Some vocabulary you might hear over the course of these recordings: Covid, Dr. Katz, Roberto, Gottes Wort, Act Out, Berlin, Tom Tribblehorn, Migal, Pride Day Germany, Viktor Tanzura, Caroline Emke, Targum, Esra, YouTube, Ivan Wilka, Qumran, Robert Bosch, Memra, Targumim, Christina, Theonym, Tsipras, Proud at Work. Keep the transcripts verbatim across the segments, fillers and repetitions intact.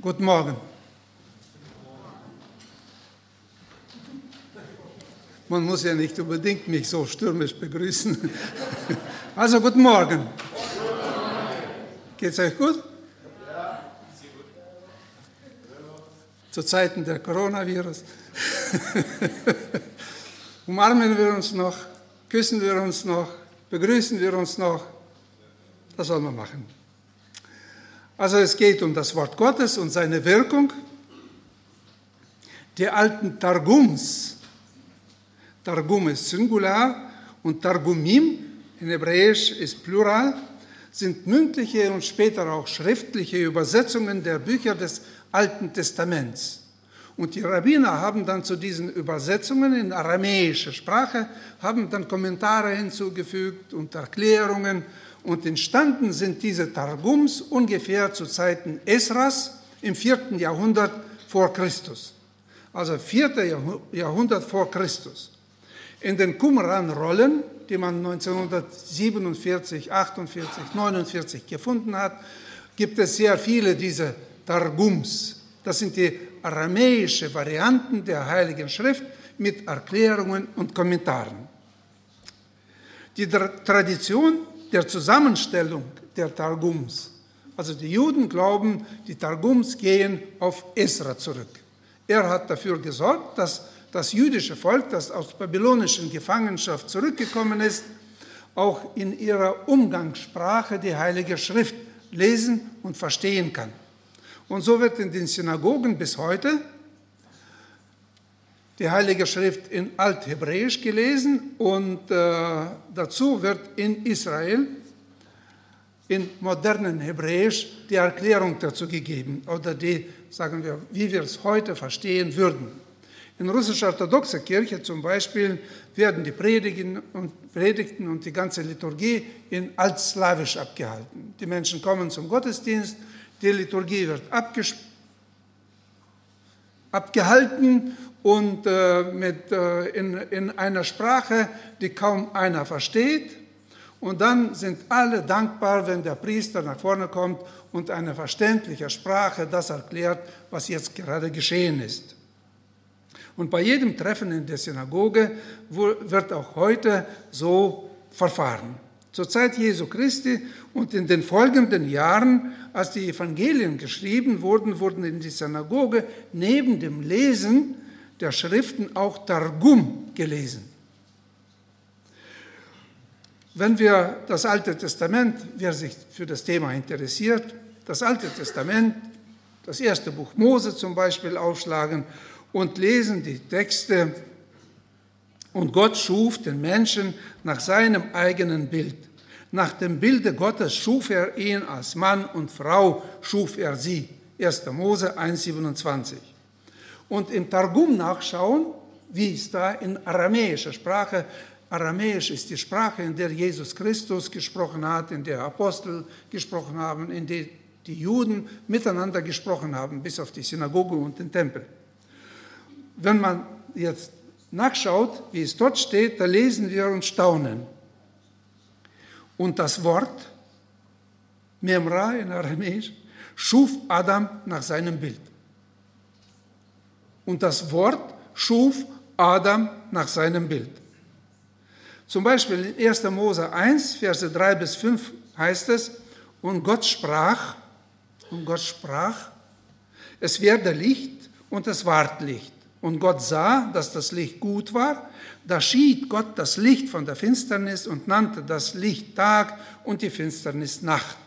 Guten Morgen. Man muss ja nicht unbedingt mich so stürmisch begrüßen. Also, guten Morgen. Geht's euch gut? Ja, sehr gut. Zu Zeiten der Coronavirus. Umarmen wir uns noch, küssen wir uns noch, begrüßen wir uns noch. Das soll man machen. Also es geht um das Wort Gottes und seine Wirkung. Die alten Targums, Targum ist Singular und Targumim in Hebräisch ist Plural, sind mündliche und später auch schriftliche Übersetzungen der Bücher des Alten Testaments. Und die Rabbiner haben dann zu diesen Übersetzungen in aramäischer Sprache, haben dann Kommentare hinzugefügt und Erklärungen. Und entstanden sind diese Targums ungefähr zu Zeiten Esras im vierten Jahrhundert vor Christus. Also vierten Jahrhundert vor Christus. In den Qumran-Rollen, die man neunzehnhundertsiebenundvierzig, achtundvierzig, neunundvierzig gefunden hat, gibt es sehr viele dieser Targums. Das sind die aramäischen Varianten der Heiligen Schrift mit Erklärungen und Kommentaren. Die Tradition der Zusammenstellung der Targums. Also die Juden glauben, die Targums gehen auf Esra zurück. Er hat dafür gesorgt, dass das jüdische Volk, das aus babylonischen Gefangenschaft zurückgekommen ist, auch in ihrer Umgangssprache die Heilige Schrift lesen und verstehen kann. Und so wird in den Synagogen bis heute die Heilige Schrift in Althebräisch gelesen und äh, dazu wird in Israel in modernen Hebräisch die Erklärung dazu gegeben oder die, sagen wir, wie wir es heute verstehen würden. In russisch-orthodoxer Kirche zum Beispiel werden die Predigen und Predigten und die ganze Liturgie in Altslawisch abgehalten. Die Menschen kommen zum Gottesdienst, die Liturgie wird abges- abgehalten und äh, mit, äh, in, in einer Sprache, die kaum einer versteht. Und dann sind alle dankbar, wenn der Priester nach vorne kommt und eine verständliche Sprache das erklärt, was jetzt gerade geschehen ist. Und bei jedem Treffen in der Synagoge wird auch heute so verfahren. Zur Zeit Jesu Christi und in den folgenden Jahren, als die Evangelien geschrieben wurden, wurden in die Synagoge neben dem Lesen der Schriften auch Targum gelesen. Wenn wir das Alte Testament, wer sich für das Thema interessiert, das Alte Testament, das erste Buch Mose zum Beispiel aufschlagen und lesen die Texte. Und Gott schuf den Menschen nach seinem eigenen Bild. Nach dem Bilde Gottes schuf er ihn, als Mann und Frau schuf er sie. erster Mose eins siebenundzwanzig. Und im Targum nachschauen, wie es da in aramäischer Sprache, aramäisch ist die Sprache, in der Jesus Christus gesprochen hat, in der Apostel gesprochen haben, in der die Juden miteinander gesprochen haben, bis auf die Synagoge und den Tempel. Wenn man jetzt nachschaut, wie es dort steht, da lesen wir und staunen. Und das Wort, Memra in aramäisch, schuf Adam nach seinem Bild. Und das Wort schuf Adam nach seinem Bild. Zum Beispiel in erster Mose eins, Verse drei bis fünf heißt es, und Gott sprach, und Gott sprach, es werde Licht und es ward Licht. Und Gott sah, dass das Licht gut war, da schied Gott das Licht von der Finsternis und nannte das Licht Tag und die Finsternis Nacht.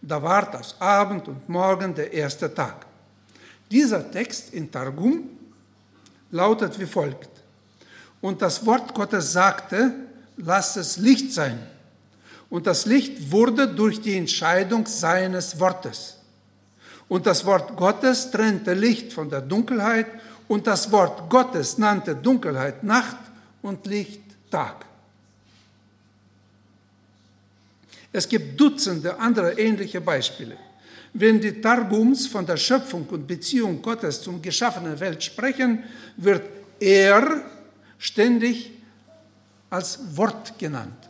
Da ward aus Abend und Morgen der erste Tag. Dieser Text in Targum lautet wie folgt. Und das Wort Gottes sagte, lasst es Licht sein. Und das Licht wurde durch die Entscheidung seines Wortes. Und das Wort Gottes trennte Licht von der Dunkelheit. Und das Wort Gottes nannte Dunkelheit Nacht und Licht Tag. Es gibt Dutzende andere ähnliche Beispiele. Wenn die Targums von der Schöpfung und Beziehung Gottes zum geschaffenen Welt sprechen, wird er ständig als Wort genannt.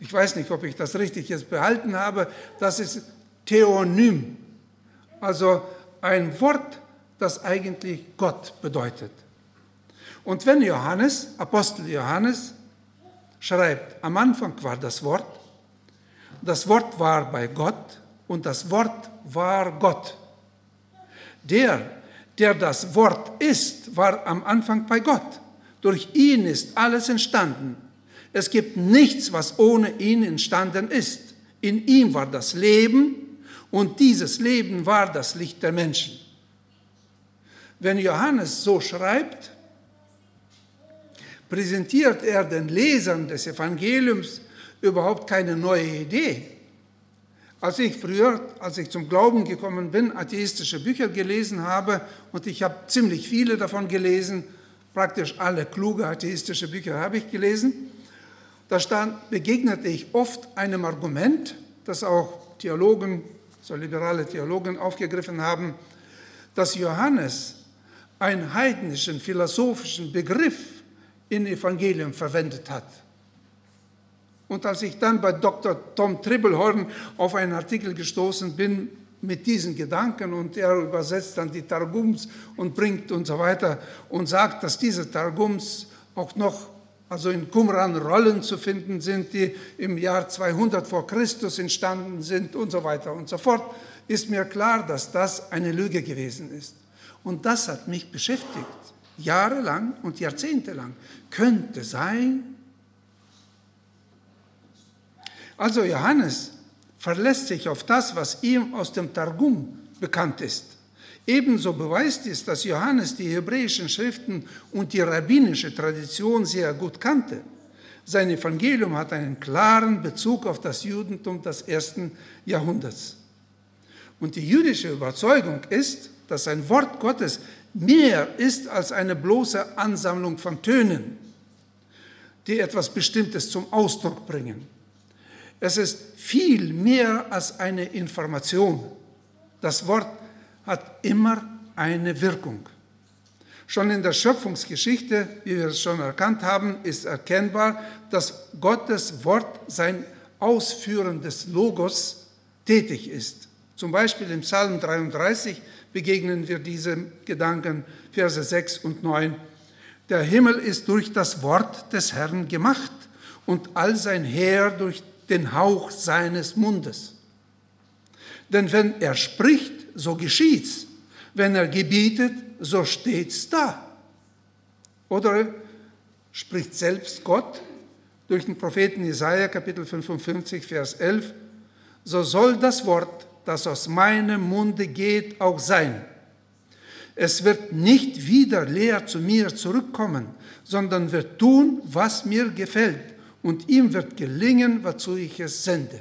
Ich weiß nicht, ob ich das richtig jetzt behalten habe. Das ist Theonym, Also ein Wort, das eigentlich Gott bedeutet. Und wenn Johannes, Apostel Johannes, schreibt, am Anfang war das Wort, das Wort war bei Gott und das Wort war Gott. Der, der das Wort ist, war am Anfang bei Gott. Durch ihn ist alles entstanden. Es gibt nichts, was ohne ihn entstanden ist. In ihm war das Leben und dieses Leben war das Licht der Menschen. Wenn Johannes so schreibt, präsentiert er den Lesern des Evangeliums überhaupt keine neue Idee. Als ich früher, als ich zum Glauben gekommen bin, atheistische Bücher gelesen habe, und ich habe ziemlich viele davon gelesen, praktisch alle kluge atheistische Bücher habe ich gelesen, da stand, begegnete ich oft einem Argument, das auch Theologen, so liberale Theologen aufgegriffen haben, dass Johannes einen heidnischen, philosophischen Begriff im Evangelium verwendet hat. Und als ich dann bei Doktor Tom Tribblehorn auf einen Artikel gestoßen bin mit diesen Gedanken und er übersetzt dann die Targums und bringt und so weiter und sagt, dass diese Targums auch noch, also in Qumran Rollen zu finden sind, die im Jahr zweihundert vor Christus entstanden sind und so weiter und so fort, ist mir klar, dass das eine Lüge gewesen ist. Und das hat mich beschäftigt, jahrelang und jahrzehntelang. Könnte sein. Also Johannes verlässt sich auf das, was ihm aus dem Targum bekannt ist. Ebenso beweist es, dass Johannes die hebräischen Schriften und die rabbinische Tradition sehr gut kannte. Sein Evangelium hat einen klaren Bezug auf das Judentum des ersten Jahrhunderts. Und die jüdische Überzeugung ist, dass ein Wort Gottes mehr ist als eine bloße Ansammlung von Tönen, die etwas Bestimmtes zum Ausdruck bringen. Es ist viel mehr als eine Information. Das Wort hat immer eine Wirkung. Schon in der Schöpfungsgeschichte, wie wir es schon erkannt haben, ist erkennbar, dass Gottes Wort sein ausführendes Logos tätig ist. Zum Beispiel im Psalm dreiunddreißig begegnen wir diesem Gedanken, Verse sechs und neun. Der Himmel ist durch das Wort des Herrn gemacht und all sein Heer durch den Hauch seines Mundes. Denn wenn er spricht, so geschieht's. Wenn er gebietet, so steht's da. Oder spricht selbst Gott durch den Propheten Jesaja, Kapitel fünfundfünfzig, Vers elf, so soll das Wort, das aus meinem Munde geht, auch sein. Es wird nicht wieder leer zu mir zurückkommen, sondern wird tun, was mir gefällt, und ihm wird gelingen, wozu ich es sende.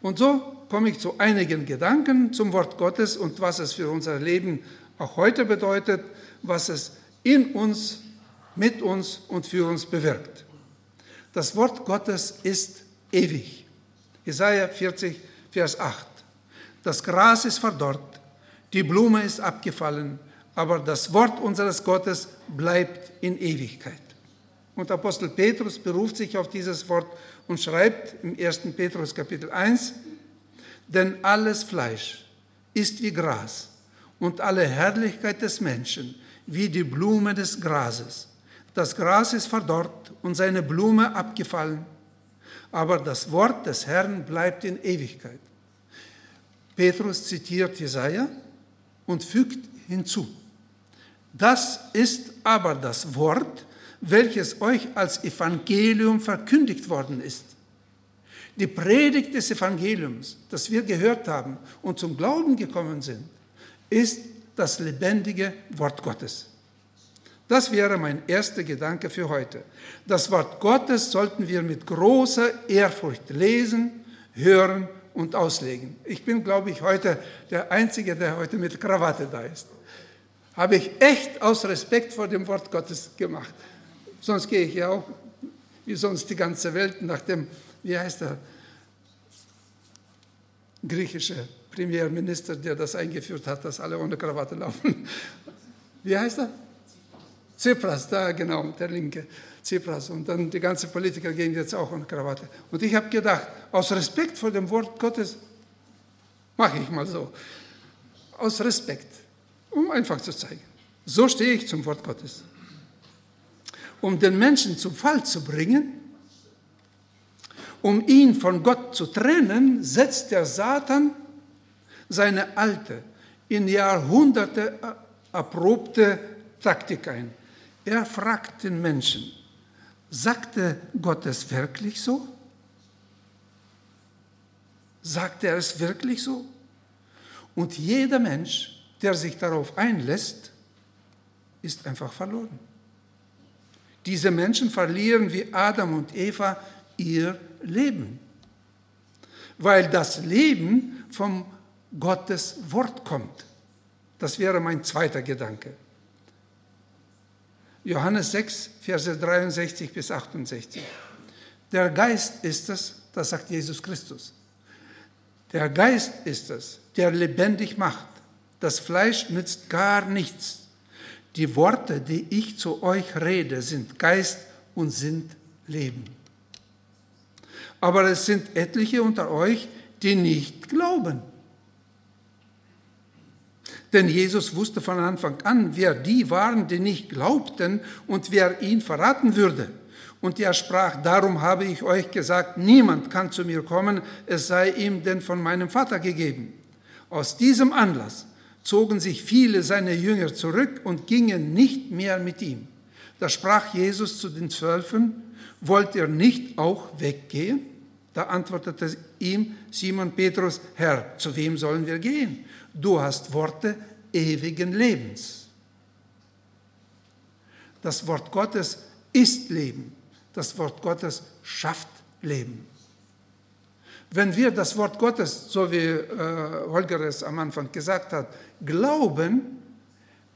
Und so komme ich zu einigen Gedanken zum Wort Gottes und was es für unser Leben auch heute bedeutet, was es in uns, mit uns und für uns bewirkt. Das Wort Gottes ist ewig. Jesaja vierzig, Vers acht. Das Gras ist verdorrt, die Blume ist abgefallen, aber das Wort unseres Gottes bleibt in Ewigkeit. Und Apostel Petrus beruft sich auf dieses Wort und schreibt im ersten Petrus Kapitel eins, denn alles Fleisch ist wie Gras und alle Herrlichkeit des Menschen wie die Blume des Grases. Das Gras ist verdorrt und seine Blume abgefallen, aber das Wort des Herrn bleibt in Ewigkeit. Petrus zitiert Jesaja und fügt hinzu, das ist aber das Wort, welches euch als Evangelium verkündigt worden ist. Die Predigt des Evangeliums, das wir gehört haben und zum Glauben gekommen sind, ist das lebendige Wort Gottes. Das wäre mein erster Gedanke für heute. Das Wort Gottes sollten wir mit großer Ehrfurcht lesen, hören und auslegen. Ich bin, glaube ich, heute der Einzige, der heute mit Krawatte da ist. Habe ich echt aus Respekt vor dem Wort Gottes gemacht. Sonst gehe ich ja auch, wie sonst die ganze Welt, nach dem, wie heißt der griechische Premierminister, der das eingeführt hat, dass alle ohne Krawatte laufen. Wie heißt er? Tsipras, da genau, der Linke, Tsipras. Und dann die ganzen Politiker gehen jetzt auch ohne Krawatte. Und ich habe gedacht, aus Respekt vor dem Wort Gottes, mache ich mal so. Aus Respekt, um einfach zu zeigen. So stehe ich zum Wort Gottes. Um den Menschen zum Fall zu bringen, um ihn von Gott zu trennen, setzt der Satan seine alte, in Jahrhunderte erprobte Taktik ein. Er fragt den Menschen, sagte Gott es wirklich so? Sagt er es wirklich so? Und jeder Mensch, der sich darauf einlässt, ist einfach verloren. Diese Menschen verlieren wie Adam und Eva ihr Leben, weil das Leben vom Gottes Wort kommt. Das wäre mein zweiter Gedanke. Johannes sechs, Verse dreiundsechzig bis achtundsechzig. Der Geist ist es, das sagt Jesus Christus. Der Geist ist es, der lebendig macht. Das Fleisch nützt gar nichts. Die Worte, die ich zu euch rede, sind Geist und sind Leben. Aber es sind etliche unter euch, die nicht glauben. Denn Jesus wusste von Anfang an, wer die waren, die nicht glaubten und wer ihn verraten würde. Und er sprach, darum habe ich euch gesagt, niemand kann zu mir kommen, es sei ihm denn von meinem Vater gegeben. Aus diesem Anlass zogen sich viele seiner Jünger zurück und gingen nicht mehr mit ihm. Da sprach Jesus zu den Zwölfen, wollt ihr nicht auch weggehen? Da antwortete ihm Simon Petrus, Herr, zu wem sollen wir gehen? Du hast Worte ewigen Lebens. Das Wort Gottes ist Leben. Das Wort Gottes schafft Leben. Wenn wir das Wort Gottes, so wie äh, Holger es am Anfang gesagt hat, glauben,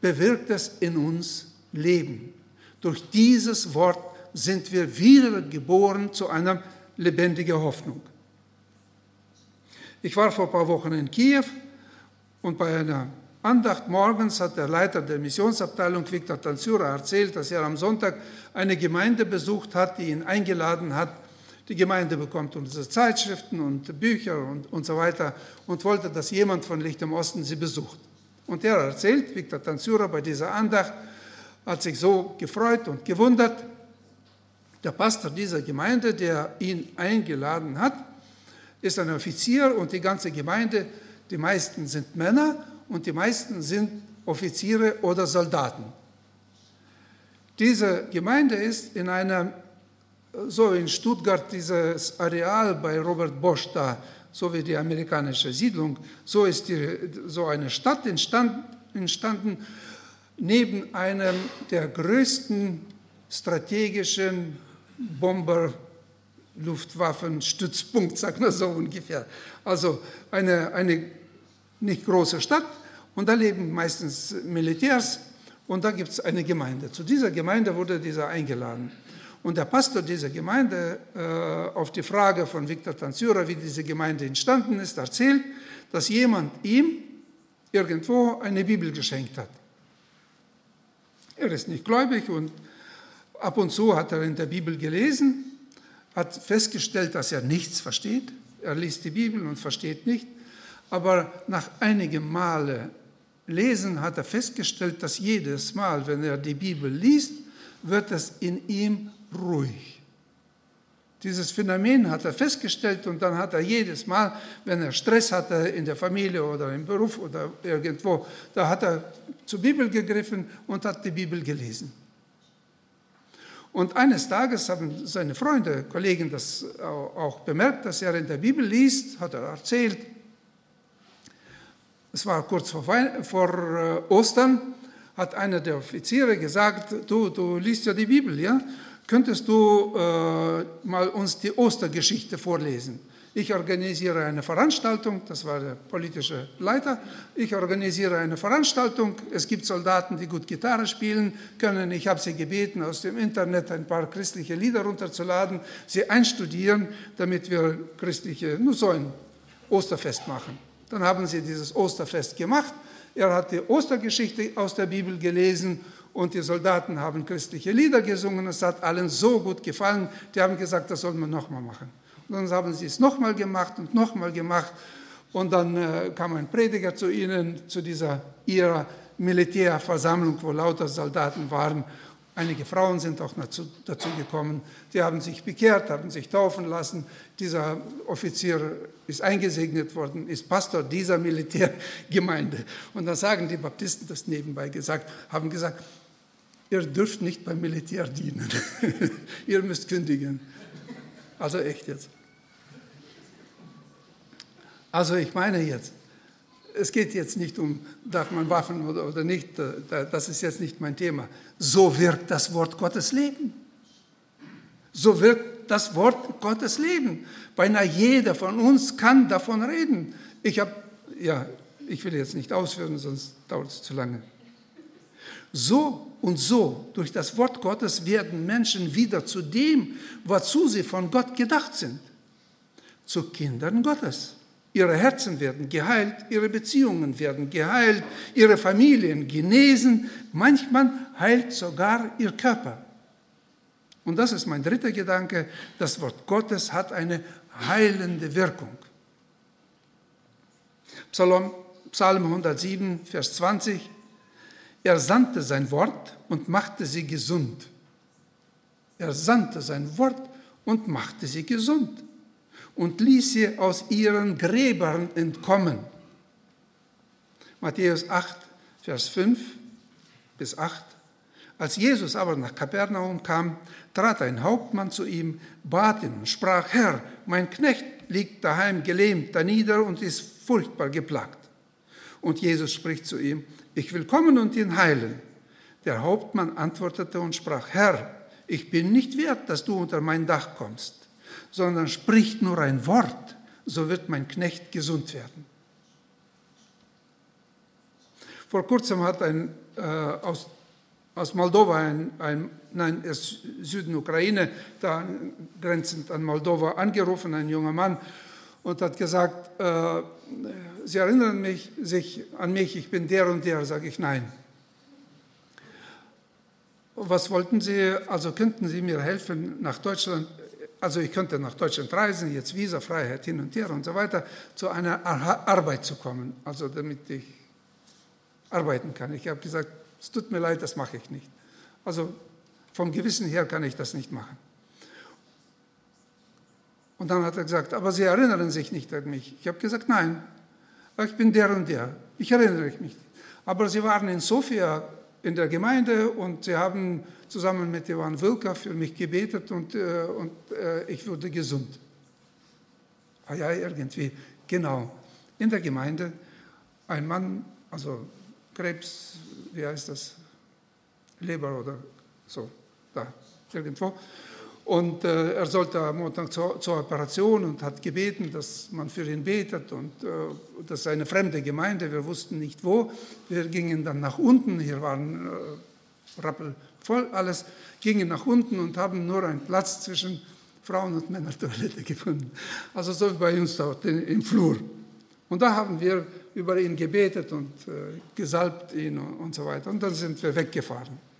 bewirkt es in uns Leben. Durch dieses Wort sind wir wiedergeboren zu einer lebendigen Hoffnung. Ich war vor ein paar Wochen in Kiew und bei einer Andacht morgens hat der Leiter der Missionsabteilung, Viktor Tanzura, erzählt, dass er am Sonntag eine Gemeinde besucht hat, die ihn eingeladen hat. Die Gemeinde bekommt unsere Zeitschriften und Bücher und, und so weiter und wollte, dass jemand von Licht im Osten sie besucht. Und er erzählt, Viktor Tanzura bei dieser Andacht hat sich so gefreut und gewundert. Der Pastor dieser Gemeinde, der ihn eingeladen hat, ist ein Offizier und die ganze Gemeinde, die meisten sind Männer, und die meisten sind Offiziere oder Soldaten. Diese Gemeinde ist in einer, so in Stuttgart, dieses Areal bei Robert Bosch da, so wie die amerikanische Siedlung, so ist die, so eine Stadt entstand, entstanden neben einem der größten strategischen Bomber, Luftwaffenstützpunkt, sagt man so ungefähr. Also eine, eine nicht große Stadt, und da leben meistens Militärs, und da gibt es eine Gemeinde. Zu dieser Gemeinde wurde dieser eingeladen. Und der Pastor dieser Gemeinde, äh, auf die Frage von Viktor Tanzura, wie diese Gemeinde entstanden ist, erzählt, dass jemand ihm irgendwo eine Bibel geschenkt hat. Er ist nicht gläubig und ab und zu hat er in der Bibel gelesen, hat festgestellt, dass er nichts versteht. Er liest die Bibel und versteht nicht. Aber nach einigem Male lesen hat er festgestellt, dass jedes Mal, wenn er die Bibel liest, wird es in ihm ruhig. Dieses Phänomen hat er festgestellt, und dann hat er jedes Mal, wenn er Stress hatte in der Familie oder im Beruf oder irgendwo, da hat er zur Bibel gegriffen und hat die Bibel gelesen. Und eines Tages haben seine Freunde, Kollegen das auch bemerkt, dass er in der Bibel liest, hat er erzählt. Es war kurz vor, Wein- vor Ostern, hat einer der Offiziere gesagt, du, du liest ja die Bibel, ja? Könntest du äh, mal uns die Ostergeschichte vorlesen? Ich organisiere eine Veranstaltung, das war der politische Leiter, ich organisiere eine Veranstaltung, es gibt Soldaten, die gut Gitarre spielen können, ich habe sie gebeten, aus dem Internet ein paar christliche Lieder runterzuladen, sie einstudieren, damit wir christliche, nur so ein Osterfest machen. Dann haben sie dieses Osterfest gemacht. Er hat die Ostergeschichte aus der Bibel gelesen und die Soldaten haben christliche Lieder gesungen. Es hat allen so gut gefallen, die haben gesagt, das soll man nochmal machen. Und dann haben sie es nochmal gemacht und nochmal gemacht. Und dann äh, kam ein Prediger zu ihnen, zu dieser ihrer Militärversammlung, wo lauter Soldaten waren. Einige Frauen sind auch dazu, dazu gekommen. Die haben sich bekehrt, haben sich taufen lassen. Dieser Offizier ist eingesegnet worden, ist Pastor dieser Militärgemeinde. Und dann sagen die Baptisten, das nebenbei gesagt, haben gesagt, ihr dürft nicht beim Militär dienen. Ihr müsst kündigen. Also echt jetzt. Also ich meine jetzt, es geht jetzt nicht um, darf man Waffen oder, oder nicht, das ist jetzt nicht mein Thema. So wirkt das Wort Gottes Leben. So wirkt das Wort Gottes Leben. Beinahe jeder von uns kann davon reden. Ich habe, ja, ich will jetzt nicht ausführen, sonst dauert es zu lange. So und so, durch das Wort Gottes werden Menschen wieder zu dem, wozu sie von Gott gedacht sind. Zu Kindern Gottes. Ihre Herzen werden geheilt, ihre Beziehungen werden geheilt, ihre Familien genesen, manchmal heilt sogar ihr Körper. Und das ist mein dritter Gedanke, das Wort Gottes hat eine heilende Wirkung. Psalm, Psalm hundertsieben, Vers zwanzig, er sandte sein Wort und machte sie gesund. Er sandte sein Wort und machte sie gesund. Und ließ sie aus ihren Gräbern entkommen. Matthäus acht, Vers fünf bis acht. Als Jesus aber nach Kapernaum kam, trat ein Hauptmann zu ihm, bat ihn und sprach, Herr, mein Knecht liegt daheim gelähmt danieder und ist furchtbar geplagt. Und Jesus spricht zu ihm, ich will kommen und ihn heilen. Der Hauptmann antwortete und sprach, Herr, ich bin nicht wert, dass du unter mein Dach kommst. Sondern spricht nur ein Wort, so wird mein Knecht gesund werden. Vor kurzem hat ein äh, aus, aus Moldova, ein, ein, nein, aus Süden Ukraine, da grenzend an Moldova, angerufen, ein junger Mann, und hat gesagt, äh, Sie erinnern mich, sich an mich, ich bin der und der, sage ich nein. Was wollten Sie, also könnten Sie mir helfen nach Deutschland? Also ich könnte nach Deutschland reisen, jetzt Visafreiheit hin und her und so weiter, zu einer Arbeit zu kommen, also damit ich arbeiten kann. Ich habe gesagt, es tut mir leid, das mache ich nicht. Also vom Gewissen her kann ich das nicht machen. Und dann hat er gesagt, aber Sie erinnern sich nicht an mich. Ich habe gesagt, nein, ich bin der und der, ich erinnere mich nicht. Aber Sie waren in Sofia in der Gemeinde und Sie haben zusammen mit Ivan Wilka für mich gebetet und, äh, und äh, ich wurde gesund. Ah ja, irgendwie, genau. In der Gemeinde ein Mann, also Krebs, wie heißt das? Leber oder so, da, irgendwo. Und äh, er sollte am Montag zur, zur Operation und hat gebeten, dass man für ihn betet. Und äh, das ist eine fremde Gemeinde, wir wussten nicht wo. Wir gingen dann nach unten, hier waren äh, rappelvoll alles, gingen nach unten und haben nur einen Platz zwischen Frauen- und Männertoilette gefunden. Also so wie bei uns dort in, im Flur. Und da haben wir über ihn gebetet und äh, gesalbt ihn und, und so weiter. Und dann sind wir weggefahren.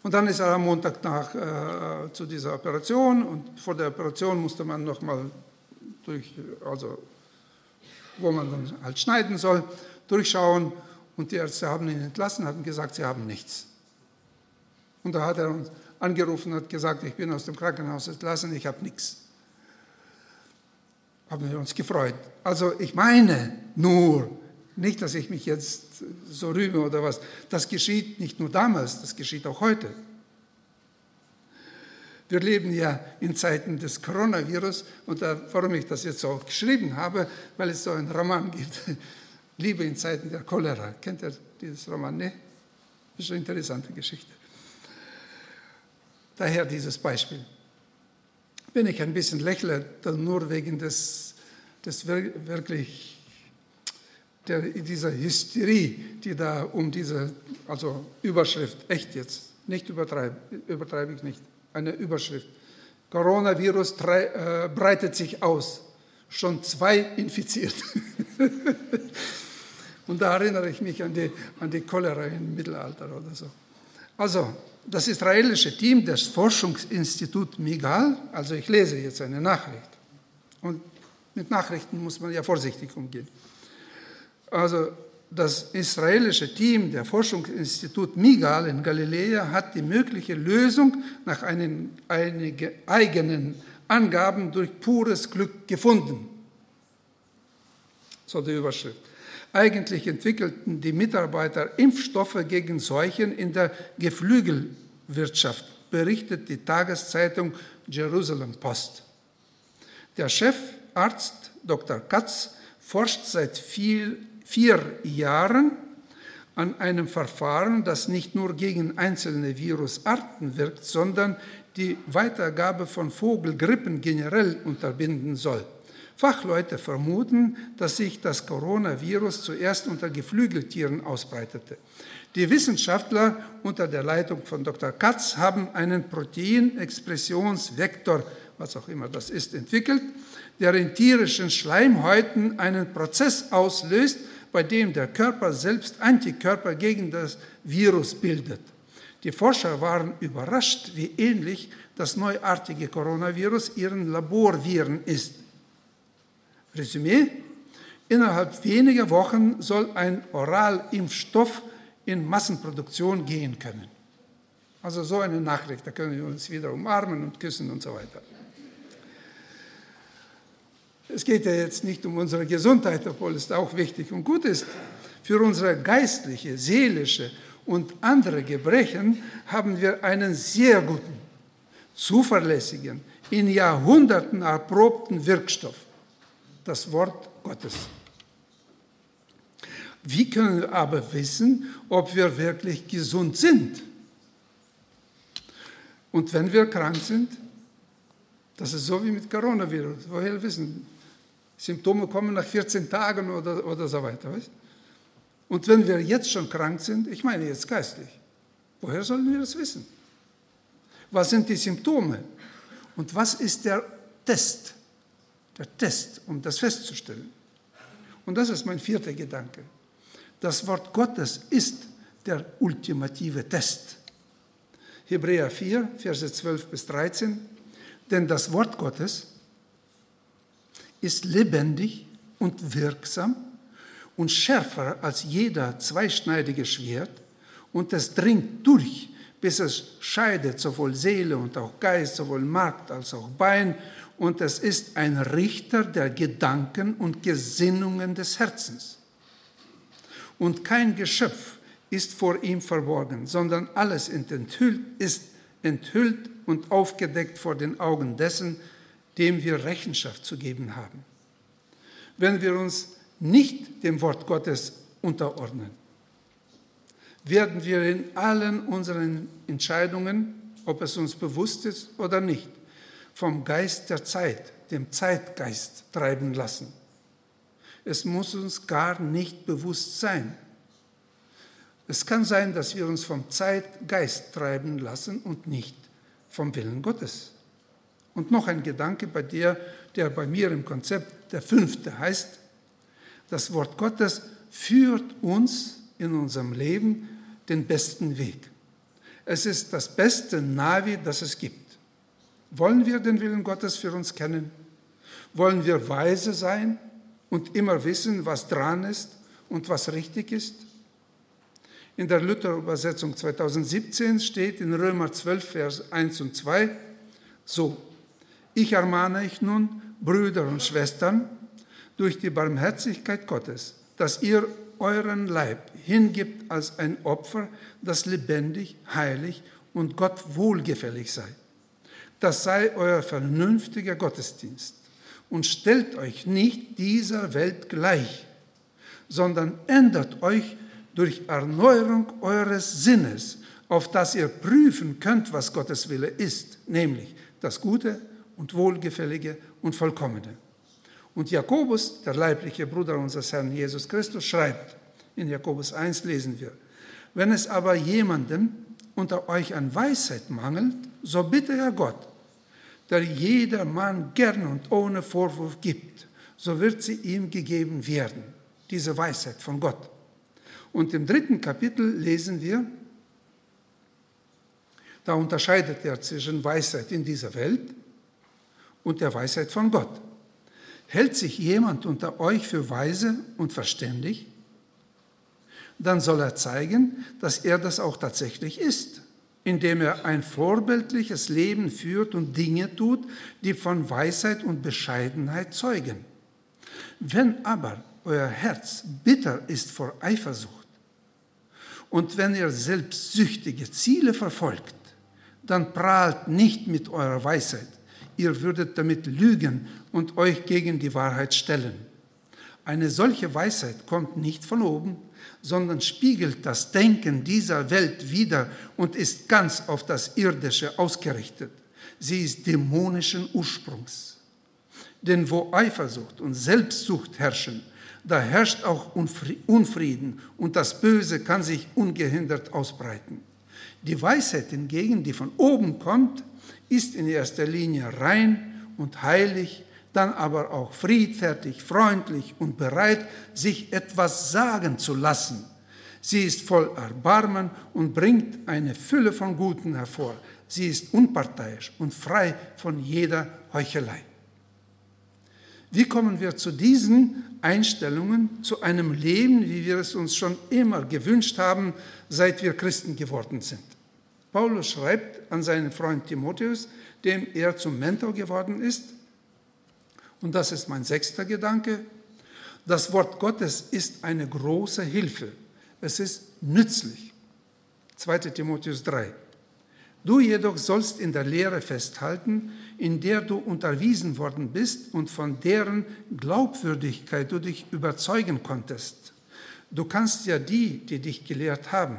Und dann ist er am Montag nach äh, zu dieser Operation und vor der Operation musste man nochmal durch, also wo man dann halt schneiden soll, durchschauen und die Ärzte haben ihn entlassen, haben gesagt, sie haben nichts. Und da hat er uns angerufen und hat gesagt, ich bin aus dem Krankenhaus entlassen, ich habe nichts. Haben wir uns gefreut. Also ich meine nur, nicht, dass ich mich jetzt so rühme oder was. Das geschieht nicht nur damals, das geschieht auch heute. Wir leben ja in Zeiten des Coronavirus und da, warum ich das jetzt so geschrieben habe, weil es so einen Roman gibt. Liebe in Zeiten der Cholera. Kennt ihr dieses Roman? Ne? Das ist eine interessante Geschichte. Daher dieses Beispiel. Wenn ich ein bisschen lächle, dann nur wegen des, des wirklich Der, dieser Hysterie, die da um diese, also Überschrift, echt jetzt, nicht übertreiben, übertreibe ich nicht, eine Überschrift. Coronavirus tre- äh, breitet sich aus, schon zwei infiziert. Und da erinnere ich mich an die, an die Cholera im Mittelalter oder so. Also, das israelische Team des Forschungsinstituts Migal, also ich lese jetzt eine Nachricht und Mit Nachrichten muss man ja vorsichtig umgehen. Also das israelische Team der Forschungsinstitut Migal in Galiläa hat die mögliche Lösung nach einen, einigen eigenen Angaben durch pures Glück gefunden. So die Überschrift. Eigentlich entwickelten die Mitarbeiter Impfstoffe gegen Seuchen in der Geflügelwirtschaft, berichtet die Tageszeitung Jerusalem Post. Der Chefarzt Doktor Katz forscht seit viel, vier Jahren an einem Verfahren, das nicht nur gegen einzelne Virusarten wirkt, sondern die Weitergabe von Vogelgrippen generell unterbinden soll. Fachleute vermuten, dass sich das Coronavirus zuerst unter Geflügeltieren ausbreitete. Die Wissenschaftler unter der Leitung von Doktor Katz haben einen Proteinexpressionsvektor, was auch immer das ist, entwickelt, der in tierischen Schleimhäuten einen Prozess auslöst, bei dem der Körper selbst Antikörper gegen das Virus bildet. Die Forscher waren überrascht, wie ähnlich das neuartige Coronavirus ihren Laborviren ist. Resümee: Innerhalb weniger Wochen soll ein Oralimpfstoff in Massenproduktion gehen können. Also so eine Nachricht, da können wir uns wieder umarmen und küssen und so weiter. Es geht ja jetzt nicht um unsere Gesundheit, obwohl es auch wichtig und gut ist. Für unsere geistliche, seelische und andere Gebrechen haben wir einen sehr guten, zuverlässigen, in Jahrhunderten erprobten Wirkstoff. Das Wort Gottes. Wie können wir aber wissen, ob wir wirklich gesund sind? Und wenn wir krank sind, das ist so wie mit Coronavirus. Woher wissen? Symptome kommen nach vierzehn Tagen oder, oder so weiter. Weißt? Und wenn wir jetzt schon krank sind, ich meine jetzt geistlich, woher sollen wir das wissen? Was sind die Symptome? Und was ist der Test? Der Test, um das festzustellen. Und das ist mein vierter Gedanke. Das Wort Gottes ist der ultimative Test. Hebräer vier, Verse zwölf bis dreizehn. Denn das Wort Gottes ist lebendig und wirksam und schärfer als jeder zweischneidige Schwert, und es dringt durch, bis es scheidet sowohl Seele und auch Geist, sowohl Mark als auch Bein, und es ist ein Richter der Gedanken und Gesinnungen des Herzens. Und kein Geschöpf ist vor ihm verborgen, sondern alles ist enthüllt und aufgedeckt vor den Augen dessen, dem wir Rechenschaft zu geben haben. Wenn wir uns nicht dem Wort Gottes unterordnen, werden wir in allen unseren Entscheidungen, ob es uns bewusst ist oder nicht, vom Geist der Zeit, dem Zeitgeist, treiben lassen. Es muss uns gar nicht bewusst sein. Es kann sein, dass wir uns vom Zeitgeist treiben lassen und nicht vom Willen Gottes. Und noch ein Gedanke, bei der, der bei mir im Konzept der fünfte heißt: Das Wort Gottes führt uns in unserem Leben den besten Weg. Es ist das beste Navi, das es gibt. Wollen wir den Willen Gottes für uns kennen? Wollen wir weise sein und immer wissen, was dran ist und was richtig ist? In der Luther-Übersetzung zweitausendsiebzehn steht in Römer zwölf, Vers eins und zwei, so: Ich ermahne euch nun, Brüder und Schwestern, durch die Barmherzigkeit Gottes, dass ihr euren Leib hingibt als ein Opfer, das lebendig, heilig und Gott wohlgefällig sei. Das sei euer vernünftiger Gottesdienst. Und stellt euch nicht dieser Welt gleich, sondern ändert euch durch Erneuerung eures Sinnes, auf das ihr prüfen könnt, was Gottes Wille ist, nämlich das Gute und Wohlgefällige und Vollkommene. Und Jakobus, der leibliche Bruder unseres Herrn Jesus Christus, schreibt, in Jakobus eins lesen wir: Wenn es aber jemandem unter euch an Weisheit mangelt, so bitte er Gott, der jedermann gern und ohne Vorwurf gibt, so wird sie ihm gegeben werden, diese Weisheit von Gott. Und im dritten Kapitel lesen wir, da unterscheidet er zwischen Weisheit in dieser Welt und der Weisheit von Gott. Hält sich jemand unter euch für weise und verständig? Dann soll er zeigen, dass er das auch tatsächlich ist, indem er ein vorbildliches Leben führt und Dinge tut, die von Weisheit und Bescheidenheit zeugen. Wenn aber euer Herz bitter ist vor Eifersucht und wenn ihr selbstsüchtige Ziele verfolgt, dann prahlt nicht mit eurer Weisheit. Ihr würdet damit lügen und euch gegen die Wahrheit stellen. Eine solche Weisheit kommt nicht von oben, sondern spiegelt das Denken dieser Welt wider und ist ganz auf das Irdische ausgerichtet. Sie ist dämonischen Ursprungs. Denn wo Eifersucht und Selbstsucht herrschen, da herrscht auch Unfrieden und das Böse kann sich ungehindert ausbreiten. Die Weisheit hingegen, die von oben kommt, ist in erster Linie rein und heilig, dann aber auch friedfertig, freundlich und bereit, sich etwas sagen zu lassen. Sie ist voll Erbarmen und bringt eine Fülle von Guten hervor. Sie ist unparteiisch und frei von jeder Heuchelei. Wie kommen wir zu diesen Einstellungen, zu einem Leben, wie wir es uns schon immer gewünscht haben, seit wir Christen geworden sind? Paulus schreibt an seinen Freund Timotheus, dem er zum Mentor geworden ist, und das ist mein sechster Gedanke. Das Wort Gottes ist eine große Hilfe. Es ist nützlich. zweiter Timotheus drei. Du jedoch sollst in der Lehre festhalten, in der du unterwiesen worden bist und von deren Glaubwürdigkeit du dich überzeugen konntest. Du kannst ja die, die dich gelehrt haben.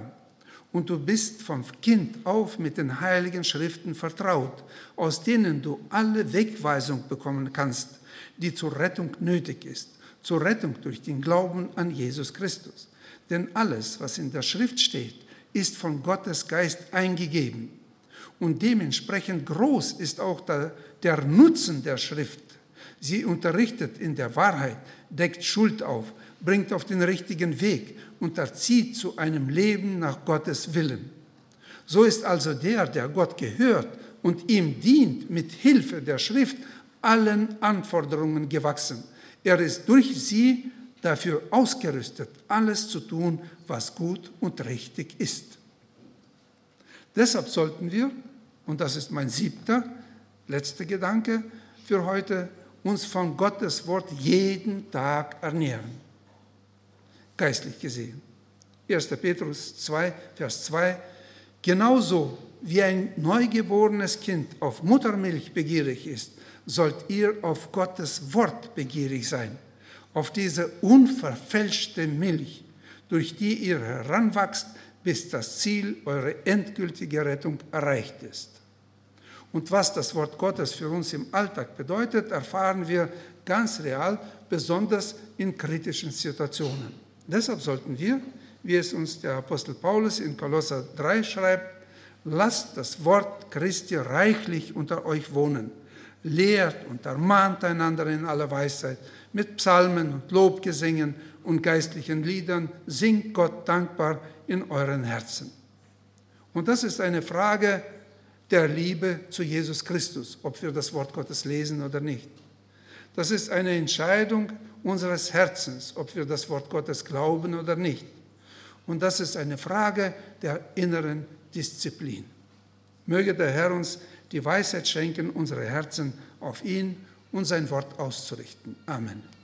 Und du bist vom Kind auf mit den heiligen Schriften vertraut, aus denen du alle Wegweisung bekommen kannst, die zur Rettung nötig ist, zur Rettung durch den Glauben an Jesus Christus. Denn alles, was in der Schrift steht, ist von Gottes Geist eingegeben. Und dementsprechend groß ist auch der, der Nutzen der Schrift. Sie unterrichtet in der Wahrheit, deckt Schuld auf, bringt auf den richtigen Weg und erzieht zu einem Leben nach Gottes Willen. So ist also der, der Gott gehört und ihm dient, mit Hilfe der Schrift allen Anforderungen gewachsen. Er ist durch sie dafür ausgerüstet, alles zu tun, was gut und richtig ist. Deshalb sollten wir, und das ist mein siebter, letzter Gedanke für heute, uns von Gottes Wort jeden Tag ernähren. Geistlich gesehen. erster Petrus zwei, Vers zwei. Genauso wie ein neugeborenes Kind auf Muttermilch begierig ist, sollt ihr auf Gottes Wort begierig sein, auf diese unverfälschte Milch, durch die ihr heranwachst, bis das Ziel, eure endgültige Rettung, erreicht ist. Und was das Wort Gottes für uns im Alltag bedeutet, erfahren wir ganz real, besonders in kritischen Situationen. Deshalb sollten wir, wie es uns der Apostel Paulus in Kolosser drei schreibt, lasst das Wort Christi reichlich unter euch wohnen, lehrt und ermahnt einander in aller Weisheit, mit Psalmen und Lobgesängen und geistlichen Liedern, singt Gott dankbar in euren Herzen. Und das ist eine Frage der Liebe zu Jesus Christus, ob wir das Wort Gottes lesen oder nicht. Das ist eine Entscheidung unseres Herzens, ob wir das Wort Gottes glauben oder nicht. Und das ist eine Frage der inneren Disziplin. Möge der Herr uns die Weisheit schenken, unsere Herzen auf ihn und sein Wort auszurichten. Amen.